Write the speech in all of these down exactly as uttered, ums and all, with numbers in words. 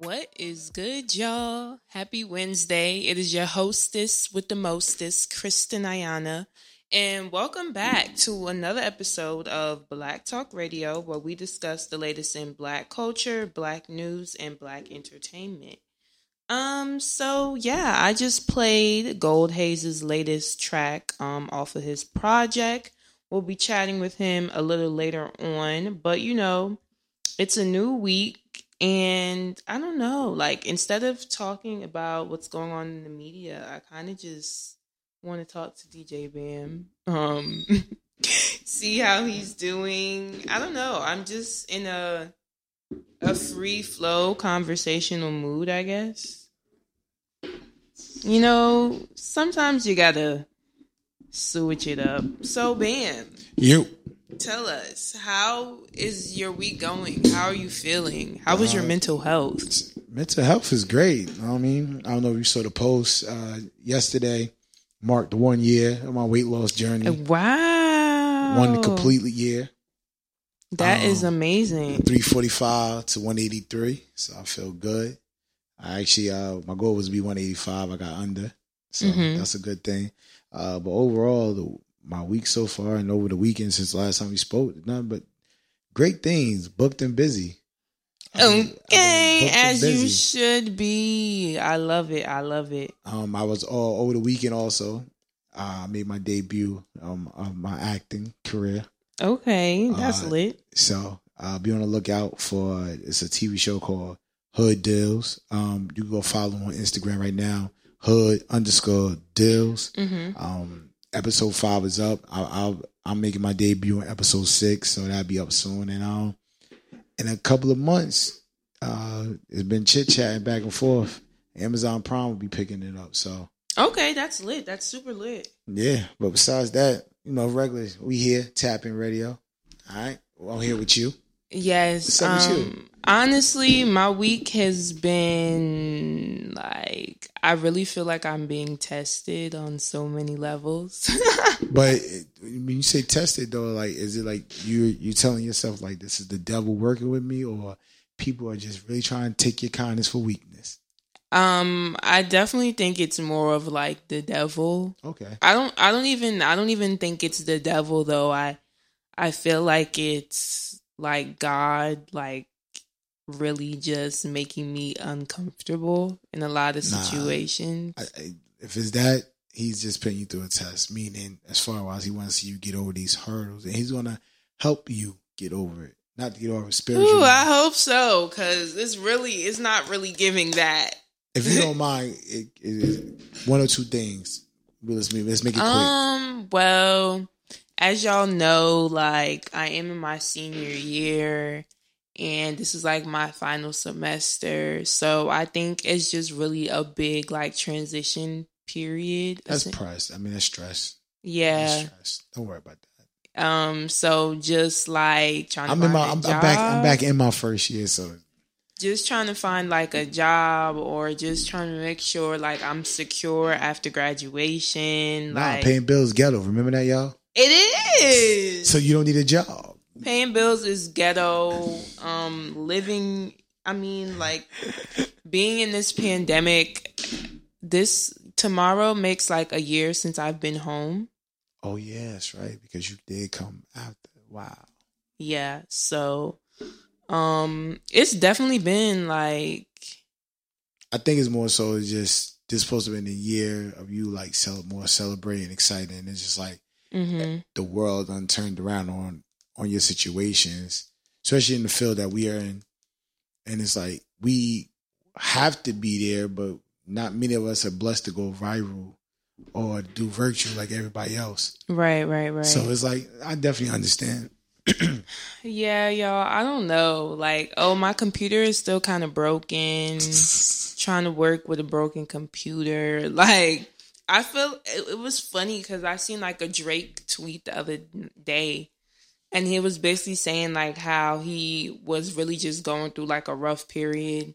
What is good, y'all? Happy Wednesday. It is your hostess with the mostest, Kristen Ayana, and welcome back to another episode of Black Talk Radio, where we discuss the latest in Black culture, Black news, and Black entertainment. Um, so yeah, I just played Gold Hayes' latest track um off of his project. We'll be chatting with him a little later on, but you know, it's a new week. And I don't know, like, instead of talking about what's going on in the media, I kind of just want to talk to D J Bam, um, see how he's doing. I don't know. I'm just in a a free flow conversational mood, I guess. You know, sometimes you got to switch it up. So, Bam. You. Tell us, how is your week going? How are you feeling? How was your uh, mental health? Mental health is great. I mean, I don't know if you saw the post uh, yesterday. Marked one year of my weight loss journey. Wow. One complete year. That um, is amazing. three forty-five to one eighty-three. So I feel good. I actually, uh, my goal was to be one eighty-five. I got under. So mm-hmm. that's a good thing. Uh, but overall, the my week so far and over the weekend since the last time we spoke, nothing but great things, booked and busy. I mean, okay, I mean, as you should be. I love it. I love it. Um, I was all over the weekend also. I uh, made my debut um, of my acting career. Okay, that's uh, lit. So uh, be on the lookout for, it's a T V show called Hood Deals. Um, you can go follow on Instagram right now, Hood underscore Deals. Mm-hmm. Um, Episode five is up. I, I, I'm making my debut in episode six, so that'll be up soon. And um, in a couple of months, uh, it's been chit chatting back and forth. Amazon Prime will be picking it up. So okay, that's lit. That's super lit. Yeah, but besides that, you know, regular, we here tapping radio. All right, well, I'm here with you. Yes. What's up um, with you? Honestly, my week has been like, I really feel like I'm being tested on so many levels. But when you say tested, though, like, is it like you you telling yourself like this is the devil working with me, or people are just really trying to take your kindness for weakness? Um, I definitely think it's more of like the devil. Okay. I don't. I don't even. I don't even think it's the devil though. I I feel like it's like God, like, really just making me uncomfortable in a lot of situations. Nah, I, I, if it's that, he's just putting you through a test, meaning as far as he wants to see you get over these hurdles, and he's going to help you get over it, not to get over it spiritually. Ooh, I hope so, because it's really, it's not really giving that. If you don't mind, it, it, one or two things. Let's make, let's make it quick. Um, well, as y'all know, like, I am in my senior year, and this is like my final semester. So I think it's just really a big like transition period. That's press. I mean, that's stress. Yeah. That's stress. Don't worry about that. Um, so just like trying to I'm find in my, a I'm, job. I'm back, I'm back in my first year. So just trying to find like a job, or just trying to make sure like I'm secure after graduation. Nah, like, paying bills ghetto. Remember that, y'all? It is. So you don't need a job. Paying bills is ghetto. Um, living, I mean, like, being in this pandemic, this tomorrow makes like a year since I've been home. Oh, yeah, that's right. Because you did come after. Wow. Yeah. So, um, it's definitely been like, I think it's more so just, this supposed to have been a year of you like cel- more celebrating, exciting. It's just like mm-hmm. the world done turned around on. on your situations, especially in the field that we are in. And it's like, we have to be there, but not many of us are blessed to go viral or do virtue like everybody else. Right, right, right. So it's like, I definitely understand. Yeah, y'all, I don't know. Like, oh, my computer is still kind of broken. Trying to work with a broken computer. Like, I feel, it, it was funny because I seen like a Drake tweet the other day. And he was basically saying, like, how he was really just going through, like, a rough period.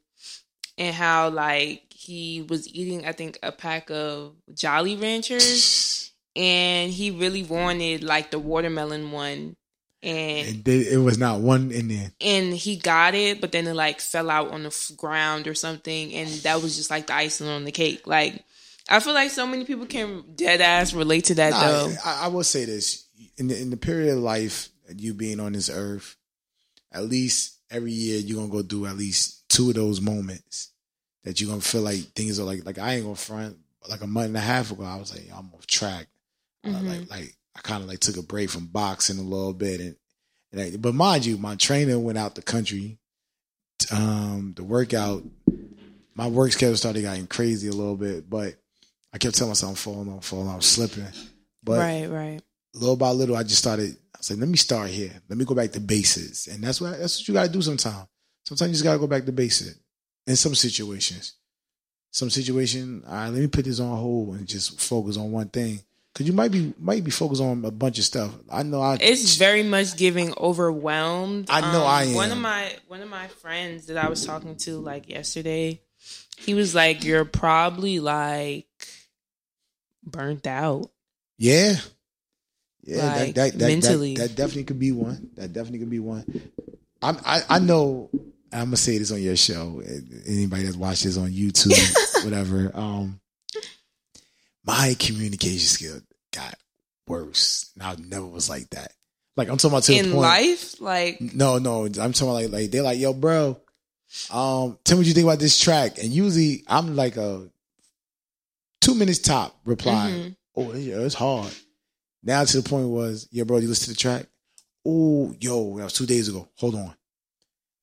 And how, like, he was eating, I think, a pack of Jolly Ranchers. And he really wanted, like, the watermelon one. And, and they, it was not one in there. And he got it, but then it like fell out on the f- ground or something. And that was just like the icing on the cake. Like, I feel like so many people can dead ass relate to that nah, though. I, I will say this. In the, in the period of life, you being on this earth, at least every year you're going to go through at least two of those moments that you're going to feel like things are like, like I ain't going to front. Like a month and a half ago, I was like, I'm off track. Mm-hmm. Uh, like, like I kind of like took a break from boxing a little bit. And, and I, but mind you, my trainer went out the country. Um, the workout, my work schedule started getting crazy a little bit, but I kept telling myself I'm falling, I'm falling, I'm slipping. But right, right. Little by little, I just started. I said, let me start here. Let me go back to basics, and that's what that's what you got to do sometimes. Sometimes you just got to go back to basics. In some situations, some situation, all right, let me put this on hold and just focus on one thing, because you might be might be focused on a bunch of stuff. I know I. It's very much giving overwhelmed. I know um, I am. One of my one of my friends that I was talking to like yesterday, he was like, "You're probably like." burnt out. Yeah. Yeah, like, that, that, that, mentally. That, that definitely could be one. That definitely could be one. I'm, I I know, I'm going to say this on your show, anybody that's watched this on YouTube, whatever. Um, my communication skill got worse. And I never was like that. Like, I'm talking about to In the point, life? Like... No, no. I'm talking about like, like they're like, yo, bro, um, tell me what you think about this track. And usually, I'm like a Two minutes top reply. Mm-hmm. Oh, yeah, it's hard. Now to the point was, yeah, bro, you listen to the track? Oh, yo, that was two days ago. Hold on.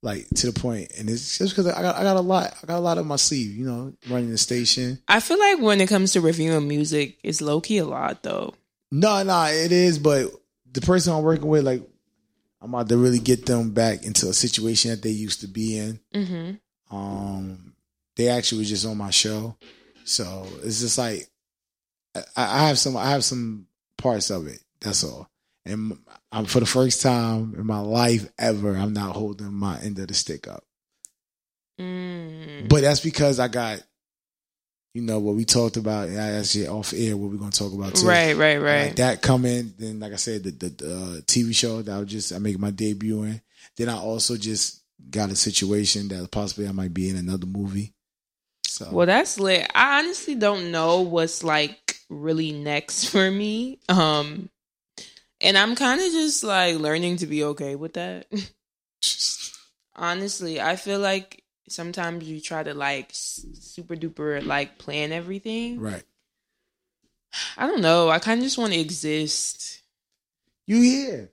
Like, to the point. And it's just because I got, I got a lot. I got a lot on my sleeve, you know, running the station. I feel like when it comes to reviewing music, it's low-key a lot, though. No, no, it is. But the person I'm working with, like, I'm about to really get them back into a situation that they used to be in. Mm-hmm. Um, they actually was just on my show. So it's just like I, I have some I have some parts of it. That's all. And I'm for the first time in my life ever, I'm not holding my end of the stick up. Mm. But that's because I got, you know, what we talked about. And I actually off air what we're gonna talk about too. Right, right, right. Like that coming. Then, like I said, the the, the uh, T V show that I just I make my debut in. Then I also just got a situation that possibly I might be in another movie. So. Well, that's lit. I honestly don't know what's like really next for me. Um, and I'm kind of just like learning to be okay with that. Honestly, I feel like sometimes you try to like super duper like plan everything. Right. I don't know. I kind of just want to exist. You here.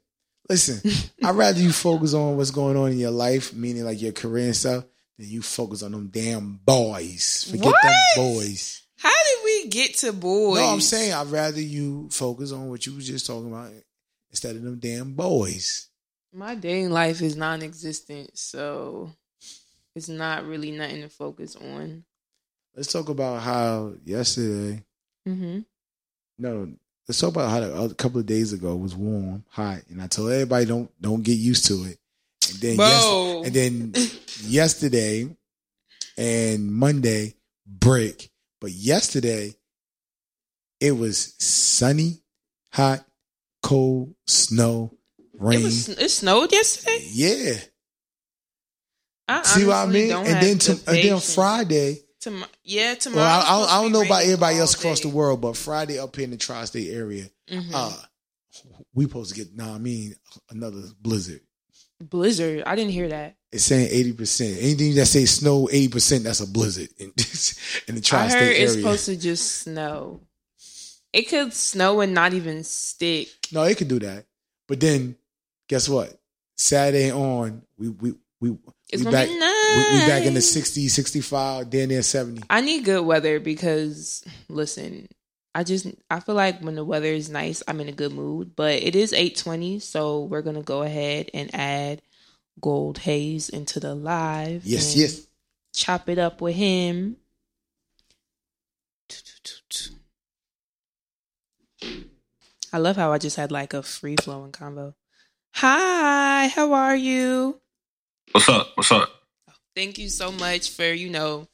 Listen, I'd rather you focus on what's going on in your life, meaning like your career and stuff. Then you focus on them damn boys. Forget what? them boys. How did we get to boys? No, I'm saying I'd rather you focus on what you was just talking about instead of them damn boys. My dating life is non-existent, so it's not really nothing to focus on. Let's talk about how yesterday... Mm-hmm. No, let's talk about how the, a couple of days ago was warm, hot, and I told everybody don't don't get used to it. And then, yes, and then yesterday and Monday, break. But yesterday, it was sunny, hot, cold, snow, rain. It, was, it snowed yesterday? Yeah. I See what I mean? And then, to, and then Friday. Tom- yeah, tomorrow. Well, I, I, I don't know about everybody else across the world, but Friday up here in the tri-state area, mm-hmm. uh, we supposed to get, nah, I mean, another blizzard. Blizzard. I didn't hear that. It's saying eighty percent. Anything that says snow eighty percent, that's a blizzard in, in the tri-state area. I heard it's area. supposed to just snow. It could snow and not even stick. No, it could do that. But then, guess what? Saturday on, we we we it's we back. Be nice. we, we back in the sixties, sixty-five, then near seventy. I need good weather because listen, I just I feel like when the weather is nice, I'm in a good mood. But it is eight twenty, so we're gonna go ahead and add Gold Hayes into the live. Yes, yes. Chop it up with him. I love how I just had like a free flowing combo. Hi, how are you? What's up? What's up? Thank you so much for, you know,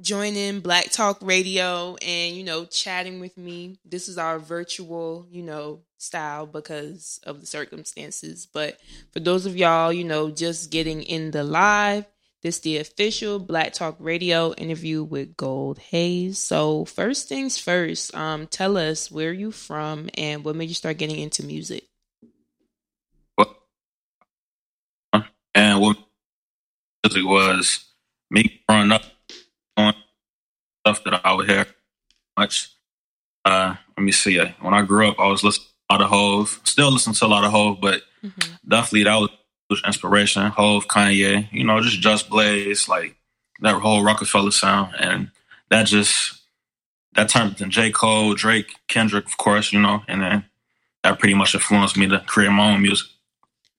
joining Black Talk Radio and, you know, chatting with me. This is our virtual, you know, style because of the circumstances. But for those of y'all, you know, just getting in the live, this is the official Black Talk Radio interview with Gold Hayes. So first things first, um, tell us where you from and what made you start getting into music? What? And what music was me growing up on stuff that I would hear much. Uh, let me see. When I grew up, I was listening to a lot of Hov. Still listen to a lot of Hov, but mm-hmm. definitely that was inspiration. Hov, Kanye, you know, just Just Blaze, like that whole Rockefeller sound, and that just that turned into J. Cole, Drake, Kendrick, of course, you know, and then that pretty much influenced me to create my own music.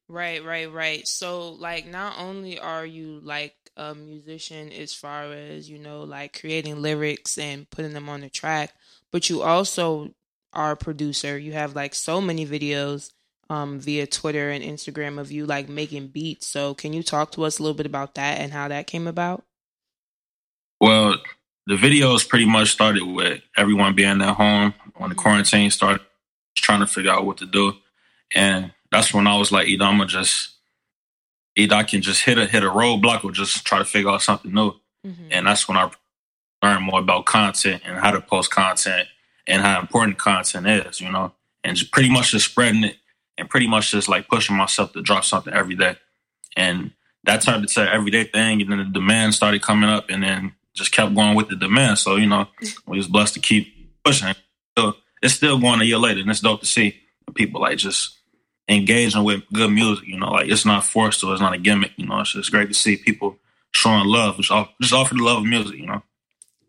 Right, right, right. So, like, not only are you like a musician as far as, you know, like creating lyrics and putting them on the track, but you also are a producer. You have like so many videos Um, via Twitter and Instagram of you like making beats. So can you talk to us a little bit about that and how that came about? Well, the videos pretty much started with everyone being at home when the quarantine started, trying to figure out what to do. And that's when I was like, either I'm gonna just, either I can just hit a hit a roadblock or just try to figure out something new. Mm-hmm. And that's when I learned more about content and how to post content and how important content is, you know, and just pretty much just spreading it. And pretty much just like pushing myself to drop something every day. And that turned into an everyday thing. And then the demand started coming up and then just kept going with the demand. So, you know, we was blessed to keep pushing. So it's still going a year later. And it's dope to see people like just engaging with good music. You know, like it's not forced or it's not a gimmick. You know, it's just great to see people showing love, which just offer the love of music, you know.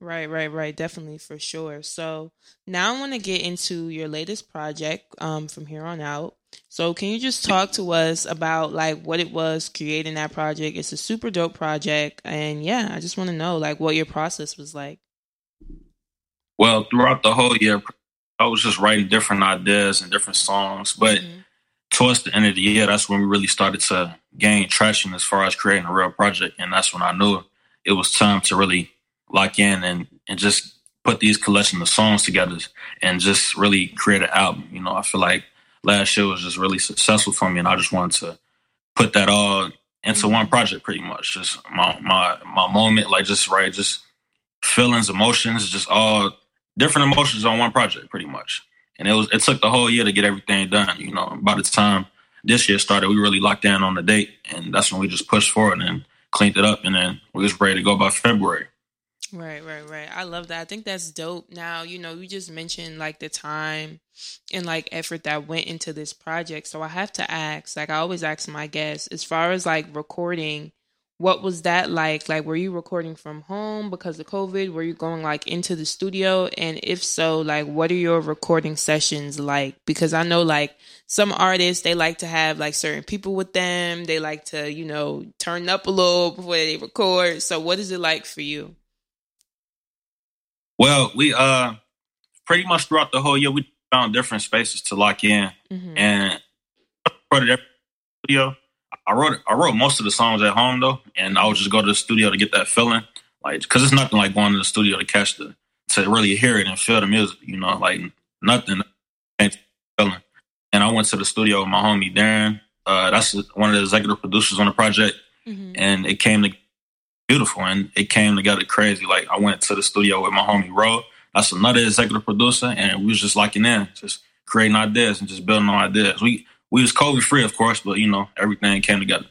Right, right, right. Definitely, for sure. So now I want to get into your latest project um, from here on out. So can you just talk to us about like what it was creating that project? It's a super dope project. And yeah, I just want to know like what your process was like. Well, throughout the whole year, I was just writing different ideas and different songs. But mm-hmm. towards the end of the year, that's when we really started to gain traction as far as creating a real project. And that's when I knew it was time to really lock in and, and just put these collection of songs together and just really create an album. You know, I feel like last year was just really successful for me, and I just wanted to put that all into one project, pretty much. Just my my my moment, like just right, just feelings, emotions, just all different emotions on one project, pretty much. And it was it took the whole year to get everything done. You know, by the time this year started, we really locked down on the date, and that's when we just pushed forward and cleaned it up, and then we was ready to go by February. Right, right, right. I love that. I think that's dope. Now, you know, you just mentioned like the time and like effort that went into this project. So I have to ask, like I always ask my guests, as far as like recording, what was that like? Like, were you recording from home because of COVID? Were you going like into the studio? And if so, like, what are your recording sessions like? Because I know like some artists, they like to have like certain people with them. They like to, you know, turn up a little before they record. So what is it like for you? Well, we uh pretty much throughout the whole year we found different spaces to lock in, mm-hmm. and I recorded every studio. I wrote I wrote most of the songs at home though, and I would just go to the studio to get that feeling, like because it's nothing like going to the studio to catch the to really hear it and feel the music, you know, like nothing feeling. And I went to the studio with my homie Darren. Uh, that's one of the executive producers on the project, mm-hmm. and it came to. Beautiful, and it came together crazy. Like I went to the studio with my homie Ro, that's another executive producer, and we was just locking in, just creating ideas and just building on ideas. We we was COVID free, of course, but you know everything came together.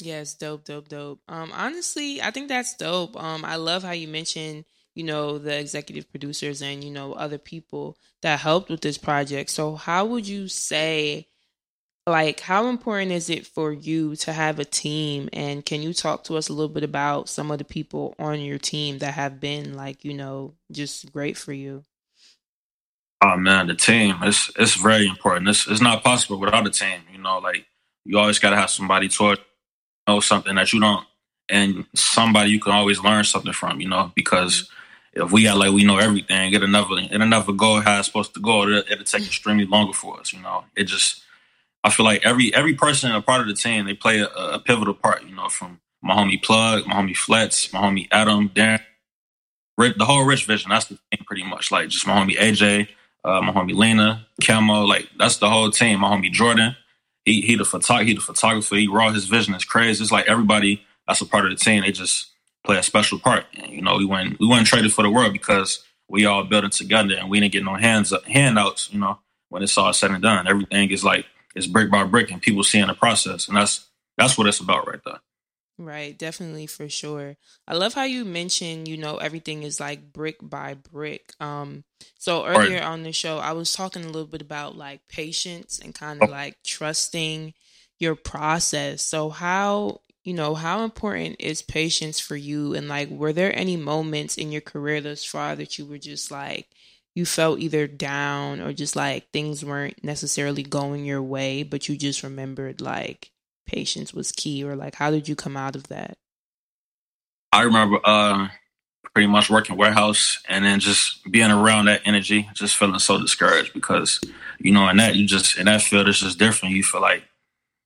Yes, dope, dope, dope. Um, honestly, I think that's dope. Um, I love how you mentioned you know the executive producers and you know other people that helped with this project. So how would you say? Like, how important is it for you to have a team? And can you talk to us a little bit about some of the people on your team that have been, like, you know, just great for you? Oh, man, the team, it's it's very important. It's, it's not possible without a team, you know. Like, you always got to have somebody to know something that you don't, and somebody you can always learn something from, you know, because mm-hmm. if we got, like, we know everything, it'll never, it'll never go how it's supposed to go. It'll, it'll take extremely longer for us, you know. It just... I feel like every every person a part of the team, they play a, a pivotal part, you know, from my homie Plug, my homie Fletts, my homie Adam, Darren, the whole Rich Vision, that's the thing pretty much. Like, just my homie A J, uh, my homie Lena, Camo, like, that's the whole team. My homie Jordan, he he the, photog- he the photographer, he raw, his vision is crazy. It's like everybody that's a part of the team, they just play a special part. And, you know, we went, we went traded for the world because we all building together and we didn't get no hands up, handouts, you know, when it's all said and done. Everything is like, it's brick by brick and people seeing the process. And that's that's what it's about right there. Right, definitely, for sure. I love how you mentioned, you know, everything is like brick by brick. Um, so earlier right. on the show, I was talking a little bit about like patience and kind of oh. like trusting your process. So how, you know, how important is patience for you? And like, were there any moments in your career thus far that you were just like, you felt either down or just like things weren't necessarily going your way, but you just remembered like patience was key? Or like, how did you come out of that? I remember uh, pretty much working warehouse and then just being around that energy, just feeling so discouraged because, you know, in that you just, in that field, it's just different. You feel like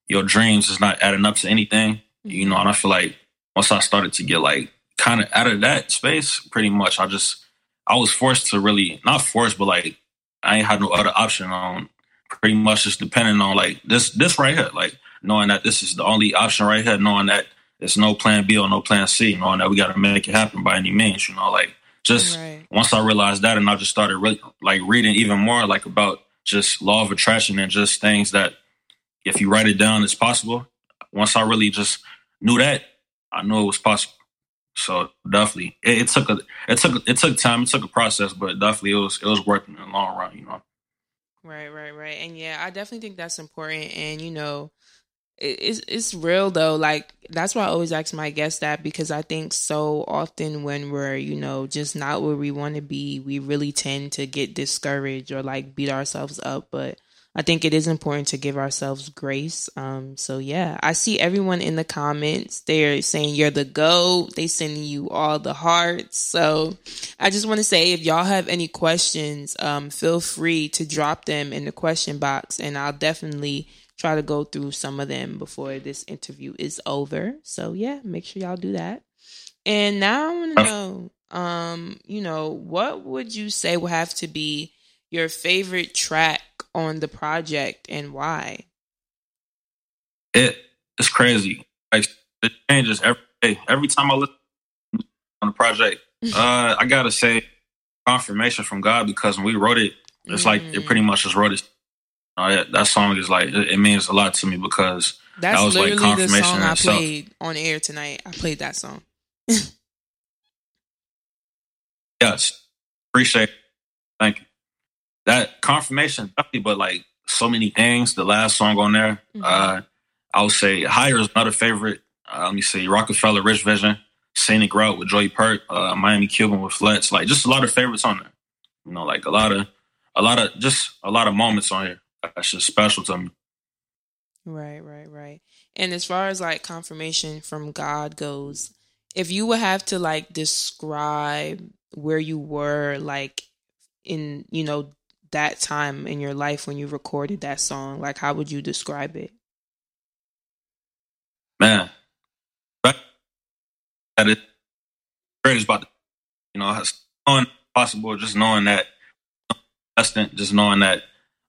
your dreams is not adding up to anything, you know, and I feel like once I started to get like kind of out of that space, pretty much, I just, I was forced to really, not forced, but like, I ain't had no other option on pretty much just depending on like this, this right here, like, knowing that this is the only option right here, knowing that there's no plan B or no plan C, knowing that we got to make it happen by any means, you know, like just right. once I realized that and I just started really like reading even more like about just law of attraction and just things that if you write it down, it's possible. Once I really just knew that, I knew it was possible. So definitely it, it took a, it took, it took time, it took a process, but definitely it was, it was working in the long run, you know? Right, right, right. And yeah, I definitely think that's important. And, you know, It's it's real though. Like, that's why I always ask my guests that, because I think so often when we're, you know, just not where we want to be, we really tend to get discouraged or like beat ourselves up. But I think it is important to give ourselves grace. Um, so yeah, I see everyone in the comments. They're saying you're the GOAT. They sending you all the hearts. So I just want to say, if y'all have any questions, um, feel free to drop them in the question box, and I'll definitely try to go through some of them before this interview is over. So yeah, make sure y'all do that. And now I want to know, um, you know, what would you say will have to be your favorite track on the project and why? It it's crazy. Like, it changes every day. Every time I listen on the project, uh, I gotta say confirmation from God, because when we wrote it, it's mm. like it pretty much just wrote it. No, that, that song is like, it, it means a lot to me because that's that was like confirmation. That's literally the song I played on air tonight. I played that song. Yes. Appreciate it. Thank you. That confirmation, definitely, but like so many things. The last song on there, mm-hmm. uh, I would say Higher is another favorite. Uh, let me see. Rockefeller, Rich Vision, Scenic Route with Joey Perk, uh, Miami Cuban with Flats. Like, just a lot of favorites on there. You know, like a lot of, a lot of, just a lot of moments on here. That's just special to me. Right, right, right. And as far as like confirmation from God goes, if you would have to like describe where you were like in, you know, that time in your life when you recorded that song, like how would you describe it? Man, that is greatest about, you know, it's impossible, just knowing that, just knowing that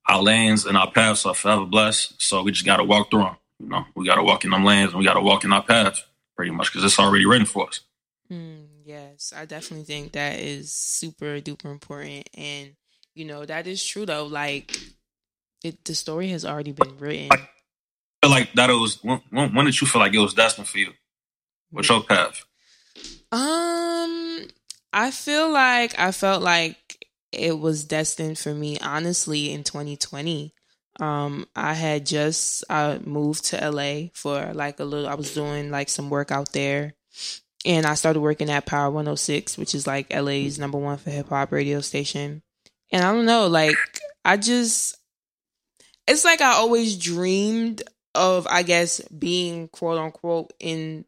our lanes and our paths are forever blessed, so we just got to walk through them. You know, we got to walk in them lanes and we got to walk in our paths, pretty much, because it's already written for us. Mm, yes, I definitely think that is super duper important. And, you know, that is true, though. Like, it, the story has already been written. I feel like that it was, when, when did you feel like it was destined for you? What's your path? Um, I feel like I felt like it was destined for me, honestly, in twenty twenty. Um, I had just I moved to L A for like a little, I was doing like some work out there. And I started working at Power one oh six, which is like L A's number one for hip hop radio station. And I don't know, like, I just, it's like I always dreamed of, I guess, being quote unquote in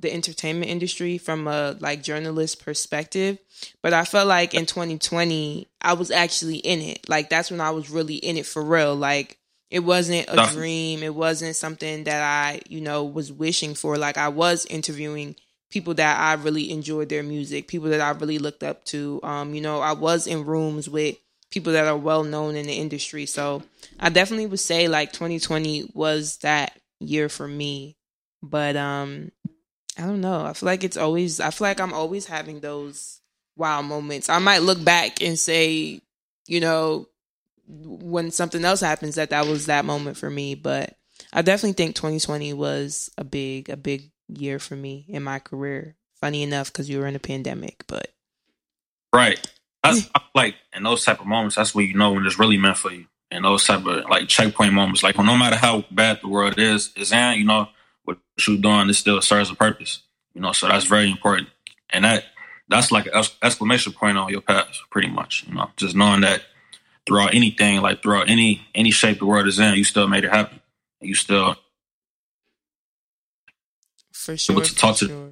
the entertainment industry from a like journalist perspective, but I felt like in twenty twenty I was actually in it. Like, that's when I was really in it for real. Like, it wasn't a dream, it wasn't something that I, you know, was wishing for. Like, I was interviewing people that I really enjoyed their music, people that I really looked up to. Um, you know, I was in rooms with people that are well known in the industry. So I definitely would say like twenty twenty was that year for me. But um, I don't know. I feel like it's always, I feel like I'm always having those wow moments. I might look back and say, you know, when something else happens, that that was that moment for me. But I definitely think twenty twenty was a big, a big year for me in my career. Funny enough, because you were in a pandemic, but. Right. That's like in those type of moments, that's when you know when it's really meant for you. And those type of like checkpoint moments, like well, no matter how bad the world is, it's and you know what you're doing, it still serves a purpose. You know, so that's very important. And that that's like an exclamation point on your path, pretty much. You know, just knowing that throughout anything, like throughout any any shape the world is in, you still made it happen. You still for sure. To talk for to sure.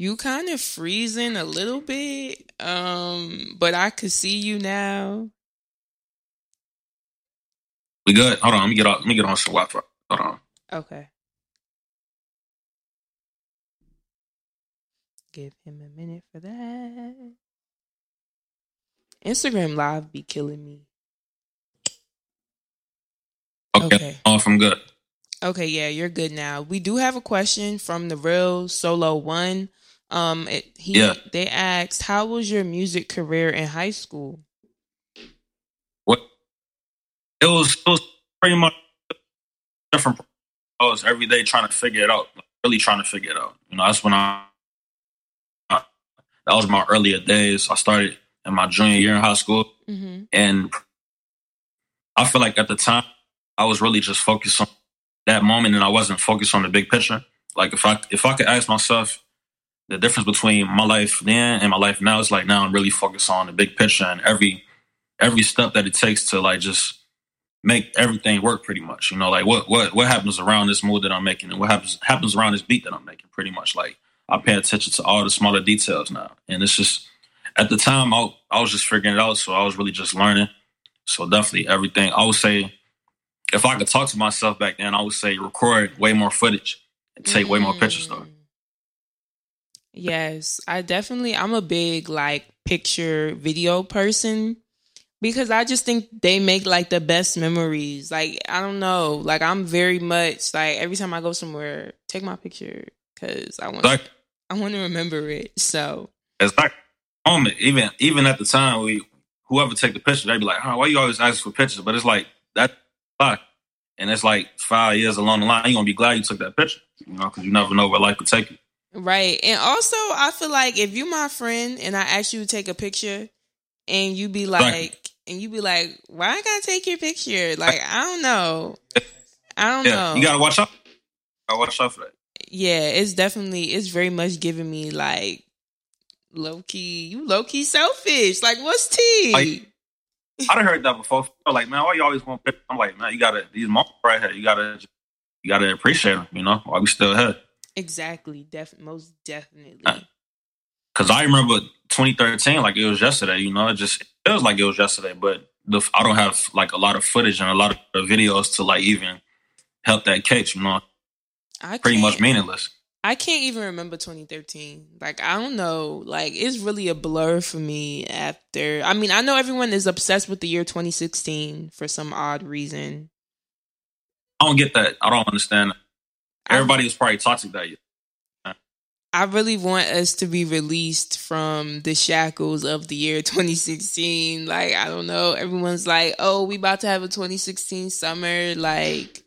You kind of freezing a little bit, um, but I could see you now. We good? Hold on, let me get off. Let me get on some Wi-Fi. Hold on. Okay. Give him a minute for that. Instagram Live be killing me. Okay. okay. Off. I'm good. Okay, yeah, you're good now. We do have a question from the real Solo One. Um, it, he yeah. They asked, "How was your music career in high school?" What it was, it was pretty much different. I was every day trying to figure it out, like really trying to figure it out. You know, that's when I, I that was my earlier days. I started in my junior year in high school, mm-hmm. and I feel like at the time I was really just focused on that moment, and I wasn't focused on the big picture. Like if I if I could ask myself the difference between my life then and my life now, it's like now I'm really focused on the big picture and every every step that it takes to like just make everything work pretty much. You know, like what what what happens around this move that I'm making and what happens happens around this beat that I'm making pretty much. Like I pay attention to all the smaller details now. And it's just at the time I I was just figuring it out, so I was really just learning. So definitely everything I would say, if I could talk to myself back then, I would say record way more footage and take mm. way more pictures though. Yes, I definitely, I'm a big like picture video person because I just think they make like the best memories. Like, I don't know, like I'm very much like every time I go somewhere, take my picture because I want exactly. I want to remember it. So it's like moment. Even, even at the time, we whoever take the picture, they'd be like, huh, why you always ask for pictures? But it's like that. And it's like five years along the line, you're going to be glad you took that picture, you know, because you never know where life could take you. Right. And also, I feel like if you my friend and I ask you to take a picture and you be like, right. and you be like, why I got to take your picture? Like, I don't know. I don't yeah. know. You got to watch out. I watch out for that. Yeah, it's definitely, it's very much giving me like low key, you low key selfish. Like, what's tea? I- I done heard that before. Like, man, why you always want pictures? I'm like, man, you gotta these moments right here. You gotta, you gotta appreciate them. You know, while we still here. Exactly, definitely, most definitely. Because I remember twenty thirteen, like it was yesterday. You know, it just it feels like it was yesterday. But the, I don't have like a lot of footage and a lot of videos to like even help that catch. You know, I pretty much meaningless. I can't even remember twenty thirteen. Like, I don't know. Like, it's really a blur for me after. I mean, I know everyone is obsessed with the year twenty sixteen for some odd reason. I don't get that. I don't understand. Everybody I, was probably toxic that year. I really want us to be released from the shackles of the year twenty sixteen. Like, I don't know. Everyone's like, oh, we about to have a twenty sixteen summer. Like,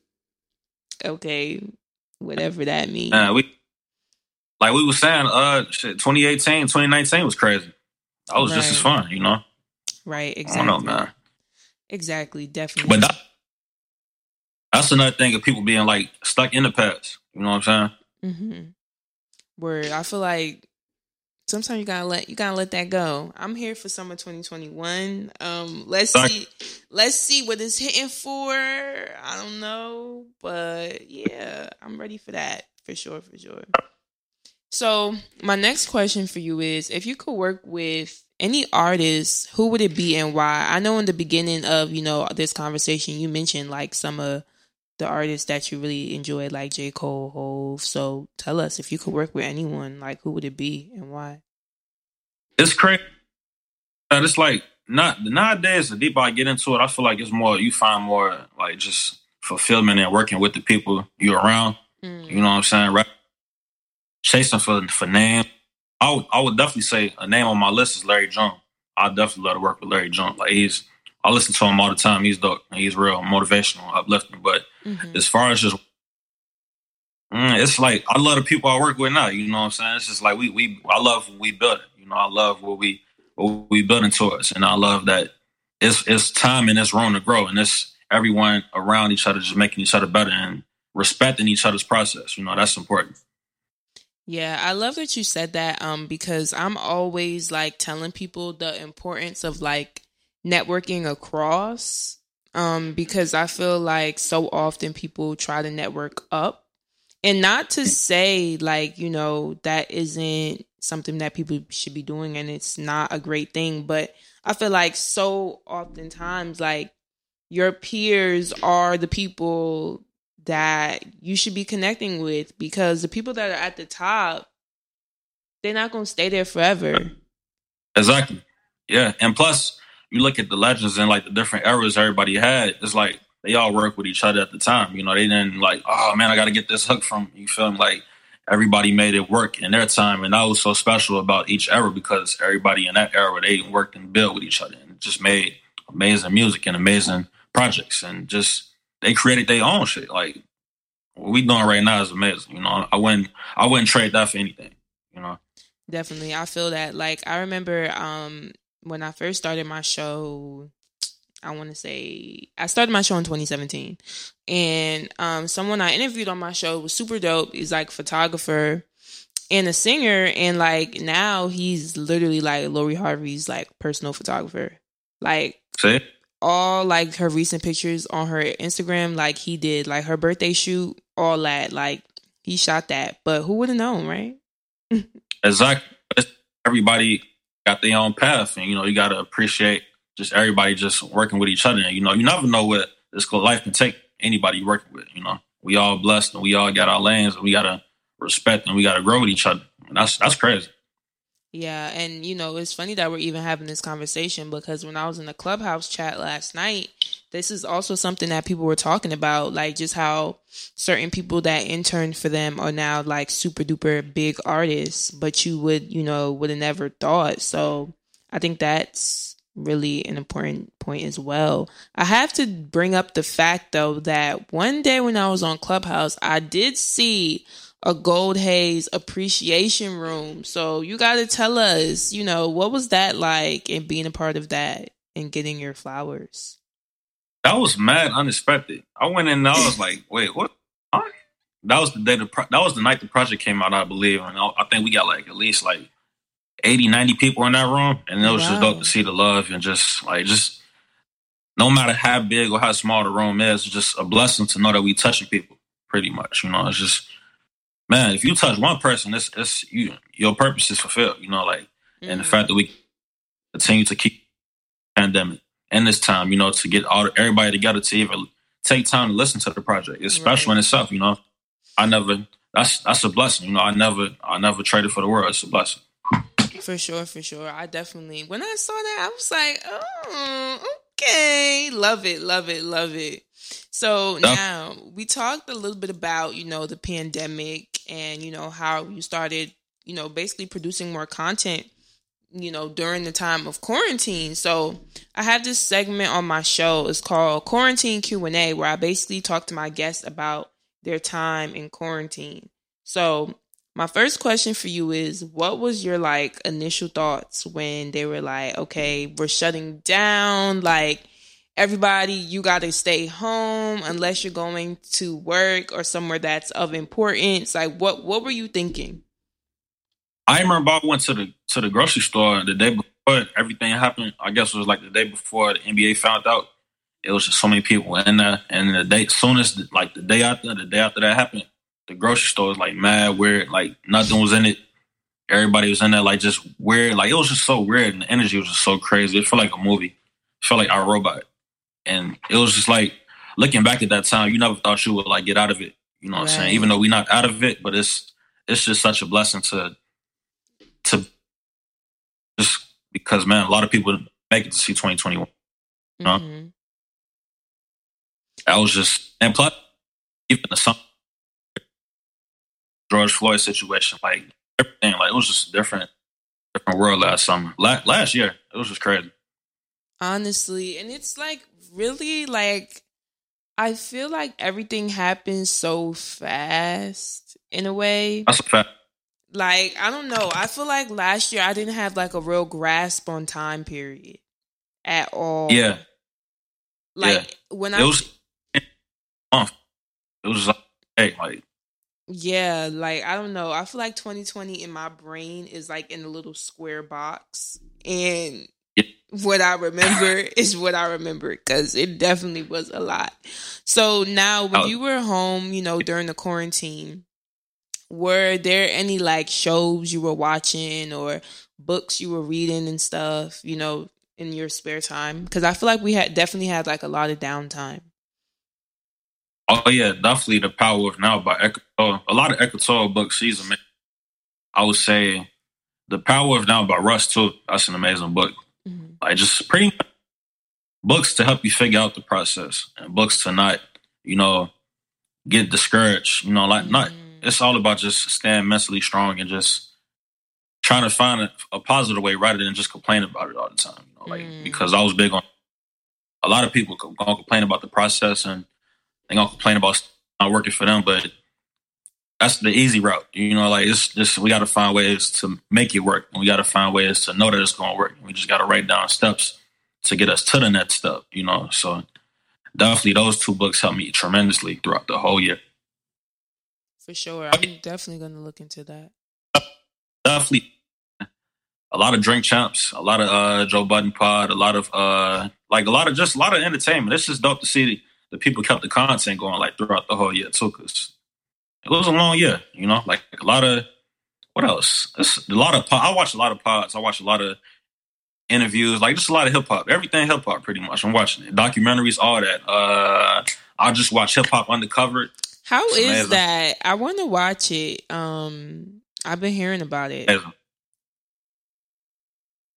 okay, whatever that means. Nah, we. Like we were saying, uh, shit, twenty eighteen, twenty nineteen was crazy. That was right. just as fun, you know? Right, exactly. I don't know, man. Exactly, definitely. But that, that's another thing of people being, like, stuck in the past. You know what I'm saying? Mm-hmm. Word. I feel like sometimes you gotta let you gotta let that go. I'm here for summer twenty twenty-one. Um, let's Sorry. see, let's see what it's hitting for. I don't know, but yeah, I'm ready for that for sure, for sure. So my next question for you is, if you could work with any artist, who would it be and why? I know in the beginning of, you know, this conversation, you mentioned like some of the artists that you really enjoy, like J. Cole, Hov. So tell us, if you could work with anyone, like, who would it be and why? It's crazy. It's like, not nowadays, the deeper I get into it, I feel like it's more, you find more, like, just fulfillment and working with the people you're around. Mm. You know what I'm saying? Right? Chasing for, for names. I would, I would definitely say a name on my list is Larry Jones. I definitely love to work with Larry Jones. Like, he's, I listen to him all the time. He's dope. He's real motivational, uplifting. But mm-hmm. as far as just, mm, it's like, I love the people I work with now. You know what I'm saying? It's just like, we, we, I love what we build. You know, I love what we, what we building towards. And I love that it's, it's time and it's room to grow. And it's everyone around each other just making each other better and respecting each other's process. You know, that's important. Yeah, I love that you said that, um, because I'm always, like, telling people the importance of, like, networking across, um, because I feel like so often people try to network up. And not to say, like, you know, that isn't something that people should be doing and it's not a great thing, but I feel like so oftentimes, like, your peers are the people that you should be connecting with, because the people that are at the top, they're not going to stay there forever. Exactly. Yeah. And plus, you look at the legends and, like, the different eras everybody had, it's like they all worked with each other at the time. You know, they didn't, like, oh man, I got to get this hook from, you feel me? Like, everybody made it work in their time. And that was so special about each era, because everybody in that era, they worked and built with each other and just made amazing music and amazing projects and just, they created their own shit. Like, what we doing right now is amazing. You know, I wouldn't, I wouldn't trade that for anything. You know, definitely, I feel that. Like, I remember um, when I first started my show. I want to say I started my show in twenty seventeen, and um, someone I interviewed on my show was super dope. He's like a photographer and a singer, and like now he's literally like Lori Harvey's like personal photographer. Like, see? All, like, her recent pictures on her Instagram, like, he did, like, her birthday shoot, all that, like, he shot that. But who would have known, right? Exactly. Everybody got their own path, and, you know, you got to appreciate just everybody just working with each other. And, you know, you never know what this life can take anybody you working with, you know. We all blessed, and we all got our lanes, and we got to respect, and we got to grow with each other. And that's that's crazy. Yeah, and, you know, it's funny that we're even having this conversation, because when I was in the Clubhouse chat last night, this is also something that people were talking about, like, just how certain people that interned for them are now, like, super-duper big artists, but you would, you know, would have never thought. So I think that's really an important point as well. I have to bring up the fact, though, that one day when I was on Clubhouse, I did see a Gold Hayes appreciation room. So you got to tell us, you know, what was that like, and being a part of that and getting your flowers? That was mad unexpected. I went in and I was like, wait, what? Huh? That was the day the pro- that was the night the project came out, I believe. And I think we got like at least like eighty, ninety people in that room. And it was wow. just dope to see the love, and just like, just no matter how big or how small the room is, it's just a blessing to know that we touching people pretty much. You know, it's just, man, if you touch one person, it's, it's you, your purpose is fulfilled, you know, like, mm-hmm. and the fact that we continue to keep the pandemic and this time, you know, to get all everybody together to even take time to listen to the project. It's right. special in itself, you know. I never, that's that's a blessing, you know. I never, I never traded for the world. It's a blessing. For sure, for sure. I definitely, when I saw that, I was like, oh, okay. Love it, love it, love it. So now we talked a little bit about, you know, the pandemic and, you know, how you started, you know, basically producing more content, you know, during the time of quarantine. So I have this segment on my show. It's called Quarantine Q and A, where I basically talk to my guests about their time in quarantine. So my first question for you is, what was your, like, initial thoughts when they were like, okay, we're shutting down, like, everybody, you got to stay home unless you're going to work or somewhere that's of importance. Like, what, what were you thinking? I remember I went to the to the grocery store the day before everything happened. I guess it was like the day before the N B A found out. It was just so many people in there. And the day, soon as, like, the day after, the day after that happened, the grocery store was, like, mad weird. Like, nothing was in it. Everybody was in there, like, just weird. Like, it was just so weird. And the energy was just so crazy. It felt like a movie. It felt like Our Robot. And it was just like, looking back at that time, you never thought you would like get out of it. You know what right. I'm saying? Even though we're not out of it, but it's it's just such a blessing to to just because, man, a lot of people make it to see twenty twenty-one. You know? Mm-hmm. I was just, and plus, even the summer, George Floyd situation, like everything, like it was just a different, different world last summer, La- last year. It was just crazy. Honestly, and it's like really like, I feel like everything happens so fast in a way. That's a fact. Like, I don't know. I feel like last year I didn't have like a real grasp on time period at all. Yeah. Like yeah. when I it was, it was like, hey, like yeah, like I don't know. I feel like twenty twenty in my brain is like in a little square box, and yeah. what I remember is what I remember because it definitely was a lot. So now, when you were home, you know, during the quarantine, were there any like shows you were watching or books you were reading and stuff? You know, in your spare time? Because I feel like we had definitely had like a lot of downtime. Oh yeah, definitely The Power of Now by Eckhart Tolle. A lot of Eckhart Tolle books. She's amazing. I would say The Power of Now by Russ too. That's an amazing book. Mm-hmm. Like just pretty much books to help you figure out the process and books to not, you know, get discouraged. You know, like mm-hmm. not. It's all about just staying mentally strong and just trying to find a, a positive way rather than just complain about it all the time. You know? Like mm. because I was big on a lot of people gonna complain about the process and they gonna complain about not working for them, but that's the easy route. You know, like it's just we gotta find ways to make it work. And we gotta find ways to know that it's gonna work. We just gotta write down steps to get us to the next step, you know. So definitely those two books helped me tremendously throughout the whole year. For sure. I'm definitely gonna look into that. Definitely a lot of Drink Champs, a lot of uh, Joe Budden Pod, a lot of uh, like a lot of just a lot of entertainment. It's just dope to see the, the people kept the content going like throughout the whole year too. Cause it was a long year, you know. Like a lot of what else? It's a lot of pod. I watch a lot of pods. I watch a lot of interviews. Like just a lot of hip hop. Everything hip hop, pretty much. I'm watching it. Documentaries, all that. Uh, I just watch Hip Hop Undercovered. How it's is amazing. That? I want to watch it. Um, I've been hearing about it. Amazing.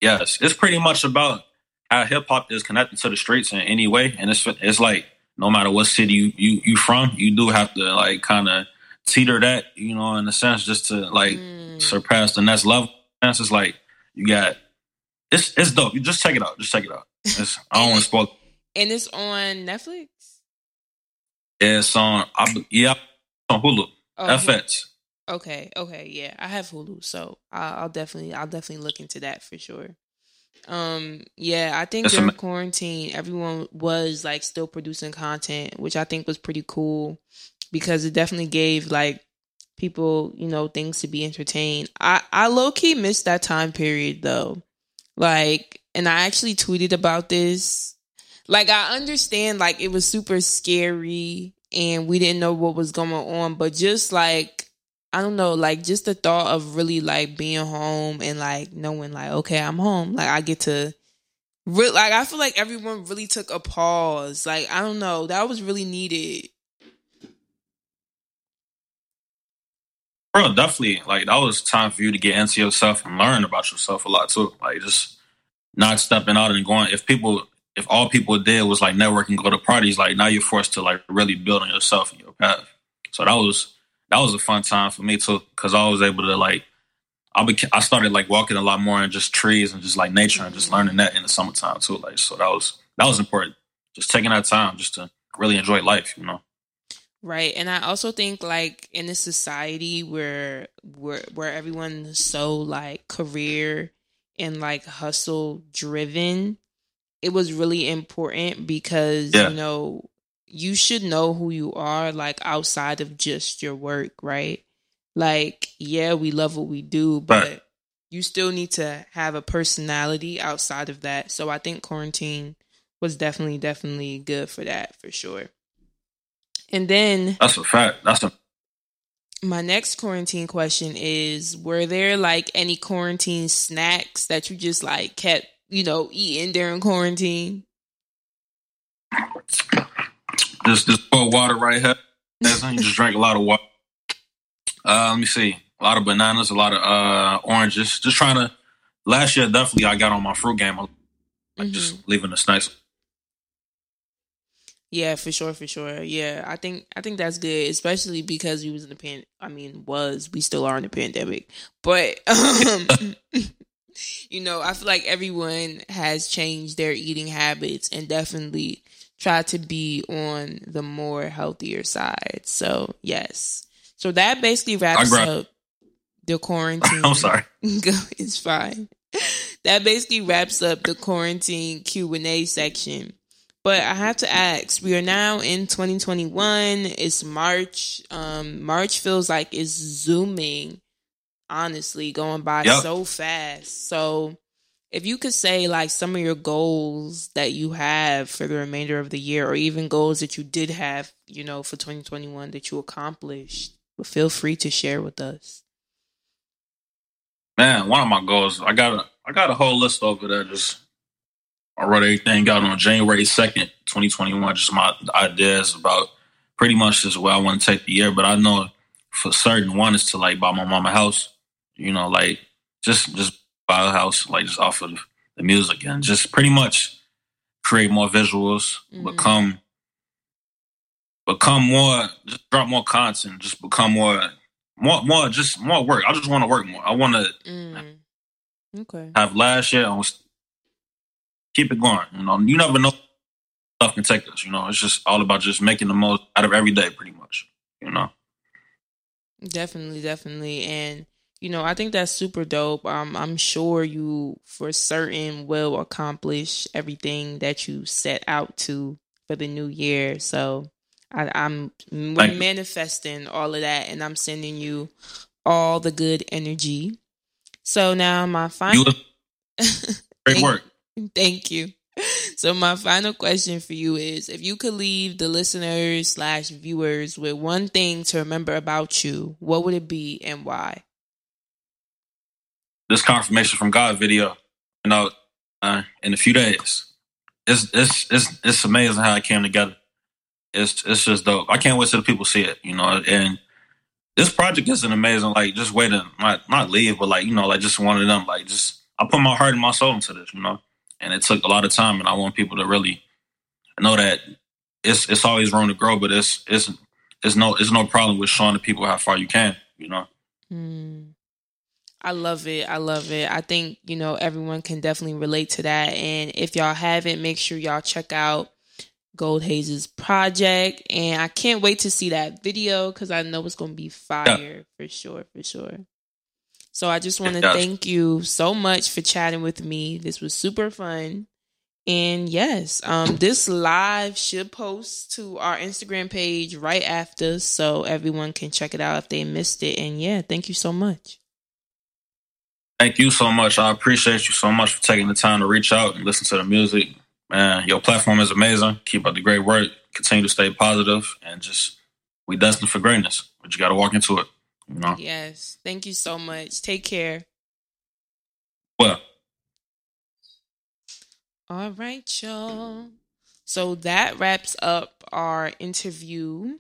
Yes, it's pretty much about how hip hop is connected to the streets in any way, and it's it's like no matter what city you you, you from, you do have to like kind of teeter that, you know, in a sense, just to like mm. surpass the next level. And it's like you got it's it's dope. You just check it out. Just check it out. It's, I don't want to spoil. And it's on Netflix. Yeah, it's on. I, yeah, it's on Hulu. Oh, F X. Okay. Okay. Yeah, I have Hulu, so I'll definitely, I'll definitely look into that for sure. Um, yeah, I think That's during amazing. quarantine, everyone was like still producing content, which I think was pretty cool because it definitely gave like people, you know, things to be entertained. I, I low key missed that time period though. Like, and I actually tweeted about this. Like, I understand like it was super scary and we didn't know what was going on, but just like, I don't know, like just the thought of really like being home and like knowing like, okay, I'm home. Like I get to re- like, I feel like everyone really took a pause. Like, I don't know. That was really needed. Bro, definitely. Like that was time for you to get into yourself and learn about yourself a lot too. Like just not stepping out and going, if people, if all people did was like network and go to parties, like now you're forced to like really build on yourself and your path. So that was, That was a fun time for me too, because I was able to like, I became, I started like walking a lot more in just trees and just like nature mm-hmm. and just learning that in the summertime too. Like, so that was that was important. Just taking that time just to really enjoy life, you know. Right, and I also think like in a society where where where everyone's so like career and like hustle driven, it was really important because yeah. you know. You should know who you are, like, outside of just your work, right? Like, yeah, we love what we do, but right. you still need to have a personality outside of that. So I think quarantine was definitely, definitely good for that, for sure. And then... That's a fact. That's a... My next quarantine question is, were there, like, any quarantine snacks that you just, like, kept, you know, eating during quarantine? Just just pour water right here. You just drink a lot of water. Uh, let me see. A lot of bananas, a lot of uh, oranges. Just trying to. Last year, definitely, I got on my fruit game. Like, mm-hmm. Just leaving the snacks. Yeah, for sure, for sure. Yeah, I think I think that's good, especially because we was in the pan. I mean, was we still are in the pandemic, but um, you know, I feel like everyone has changed their eating habits and definitely try to be on the more healthier side. So yes, so that basically wraps up the quarantine. I'm sorry, it's fine. That basically wraps up the quarantine Q and A section. But I have to ask, we are now in twenty twenty-one. It's March. Um, March feels like it's zooming, honestly, going by yep. so fast. So if you could say like some of your goals that you have for the remainder of the year, or even goals that you did have, you know, for twenty twenty-one that you accomplished, but feel free to share with us. Man, one of my goals, I got a, I got a whole list over there just... I wrote everything out on January second, twenty twenty-one. Just my ideas about pretty much just where I want to take the year. But I know for certain one is to, like, buy my mama a house. You know, like, just just buy a house, like, just off of the music. And just pretty much create more visuals, mm-hmm. become become more, just drop more content, just become more, more, more just more work. I just want to work more. I want to mm. okay. have last year, I was... Keep it going. You know, you never know stuff can take us. You know, it's just all about just making the most out of every day, pretty much. You know, definitely, definitely, and you know, I think that's super dope. Um, I'm sure you, for certain, will accomplish everything that you set out to for the new year. So I, I'm Thank manifesting you. all of that, and I'm sending you all the good energy. So now my final great work. Thank you. So my final question for you is, if you could leave the listeners slash viewers with one thing to remember about you, what would it be and why? This confirmation from God video, you know, uh, in a few days. It's it's it's it's amazing how it came together. It's it's just dope. I can't wait till the people see it, you know. And this project is an amazing, like, just way to not, not leave, but, like, you know, like, just one of them, like, just, I put my heart and my soul into this, you know. And it took a lot of time, and I want people to really know that it's it's always room to grow, but it's it's it's no it's no problem with showing the people how far you can, you know. Mm. I love it. I love it. I think, you know, everyone can definitely relate to that. And if y'all haven't, make sure y'all check out Gold Hayes' project. And I can't wait to see that video because I know it's going to be fire yeah. for sure, for sure. So I just want to thank you so much for chatting with me. This was super fun. And yes, um, this live should post to our Instagram page right after, so everyone can check it out if they missed it. And yeah, thank you so much. Thank you so much. I appreciate you so much for taking the time to reach out and listen to the music. Man, your platform is amazing. Keep up the great work. Continue to stay positive. And just, we destined for greatness, but you got to walk into it. No. Yes. Thank you so much. Take care. Well. All right, y'all. So that wraps up our interview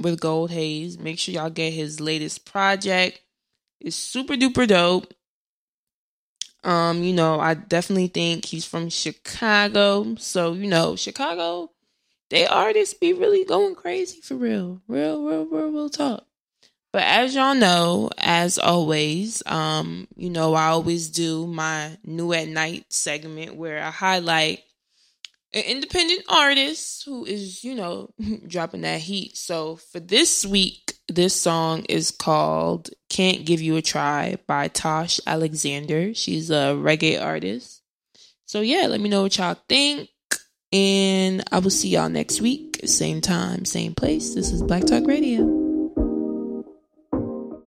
with Gold Hayes. Make sure y'all get his latest project. It's super duper dope. Um, you know, I definitely think he's from Chicago. So, you know, Chicago, they artists be really going crazy for real. Real, real, real, real talk. But as y'all know, as always, um, you know, I always do my New at Night segment where I highlight an independent artist who is, you know, dropping that heat. So for this week, this song is called Can't Give You a Try by Tosh Alexander. She's a reggae artist. So yeah, let me know what y'all think. And I will see y'all next week. Same time, same place. This is Black Talk Radio.